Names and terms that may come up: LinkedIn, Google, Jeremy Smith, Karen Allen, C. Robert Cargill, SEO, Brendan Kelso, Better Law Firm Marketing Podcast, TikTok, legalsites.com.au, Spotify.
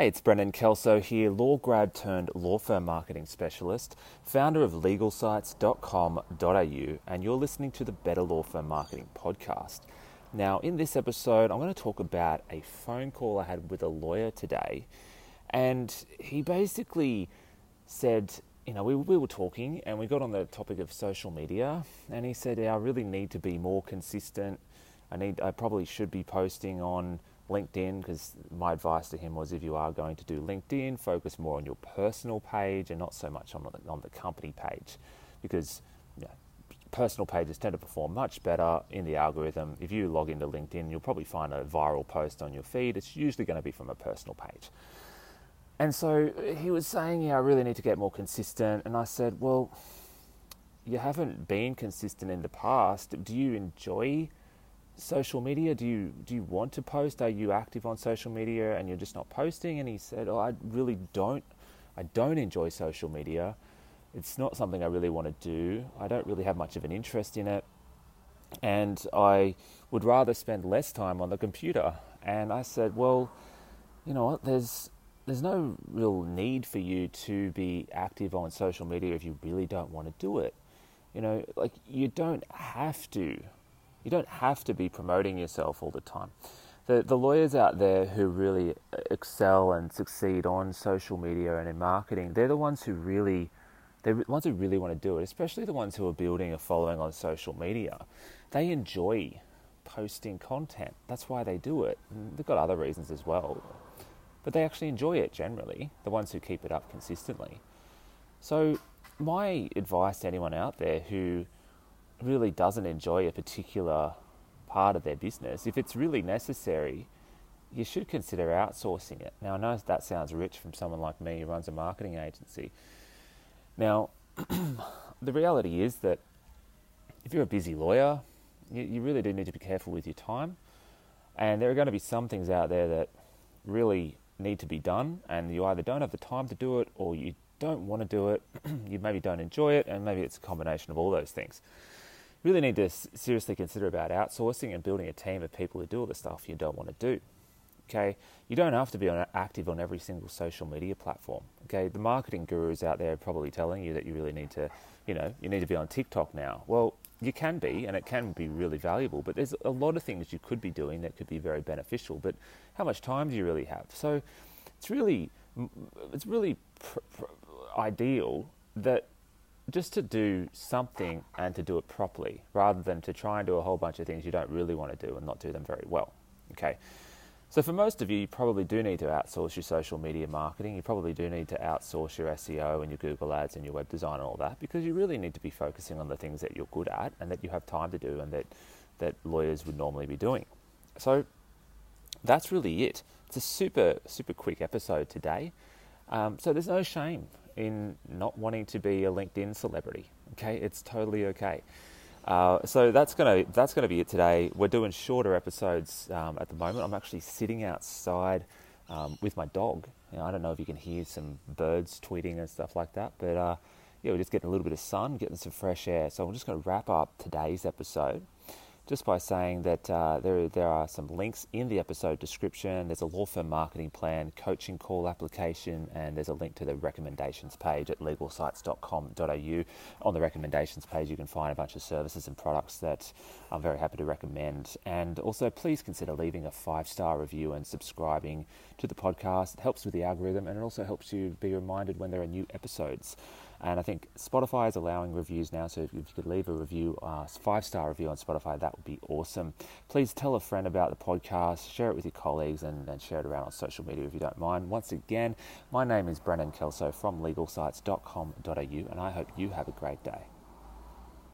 Hey, it's Brendan Kelso here, law grad turned law firm marketing specialist, founder of legalsites.com.au, and you're listening to the Better Law Firm Marketing Podcast. Now, in this episode, I'm going to talk about a phone call I had with a lawyer today, and he basically said, we were talking and we got on the topic of social media, and he said, I really need to be more consistent. I probably should be posting on LinkedIn, because my advice to him was, if you are going to do LinkedIn, focus more on your personal page and not so much on the company page, because personal pages tend to perform much better in the algorithm. If you log into LinkedIn, you'll probably find a viral post on your feed. It's usually going to be from a personal page. And so he was saying, I really need to get more consistent. And I said, well, you haven't been consistent in the past. Do you enjoy social media? Do you want to post? Are you active on social media and you're just not posting? And he said, I don't enjoy social media. It's not something I really want to do. I don't really have much of an interest in it, and I would rather spend less time on the computer. And I said, well, you know what, there's no real need for you to be active on social media if you really don't want to do it. You don't have to be promoting yourself all the time. The lawyers out there who really excel and succeed on social media and in marketing, they're the ones who really want to do it, especially the ones who are building a following on social media. They enjoy posting content. That's why they do it. And they've got other reasons as well, but they actually enjoy it generally, the ones who keep it up consistently. So my advice to anyone out there who really doesn't enjoy a particular part of their business, if it's really necessary, you should consider outsourcing it. Now, I know that sounds rich from someone like me who runs a marketing agency. Now, the reality is that if you're a busy lawyer, you really do need to be careful with your time. And there are going to be some things out there that really need to be done, and you either don't have the time to do it or you don't want to do it, you maybe don't enjoy it, and maybe it's a combination of all those things. You really need to seriously consider about outsourcing and building a team of people who do all the stuff you don't want to do. Okay, you don't have to be active on every single social media platform. Okay, the marketing gurus out there are probably telling you that you really need to, you need to be on TikTok now. Well, you can be, and it can be really valuable, but there's a lot of things you could be doing that could be very beneficial, but how much time do you really have? So it's really ideal that just to do something and to do it properly, rather than to try and do a whole bunch of things you don't really want to do and not do them very well. Okay, so for most of you probably do need to outsource your social media marketing. You probably do need to outsource your SEO and your Google ads and your web design and all that, because you really need to be focusing on the things that you're good at and that you have time to do and that lawyers would normally be doing. So that's really it. It's a super, super quick episode today. So there's no shame in not wanting to be a LinkedIn celebrity. Okay, it's totally okay. So that's gonna be it today. We're doing shorter episodes at the moment. I'm actually sitting outside with my dog. I don't know if you can hear some birds tweeting and stuff like that, but we're just getting a little bit of sun, getting some fresh air. So I'm just going to wrap up today's episode just by saying that there are some links in the episode description. There's a law firm marketing plan, coaching call application, and there's a link to the recommendations page at legalsites.com.au. On the recommendations page, you can find a bunch of services and products that I'm very happy to recommend. And also, please consider leaving a 5-star review and subscribing to the podcast. It helps with the algorithm, and it also helps you be reminded when there are new episodes. And I think Spotify is allowing reviews now, so if you could leave a review, 5-star review on Spotify, that would be awesome. Please tell a friend about the podcast, share it with your colleagues, and share it around on social media if you don't mind. Once again, my name is Brendan Kelso from legalsites.com.au, and I hope you have a great day.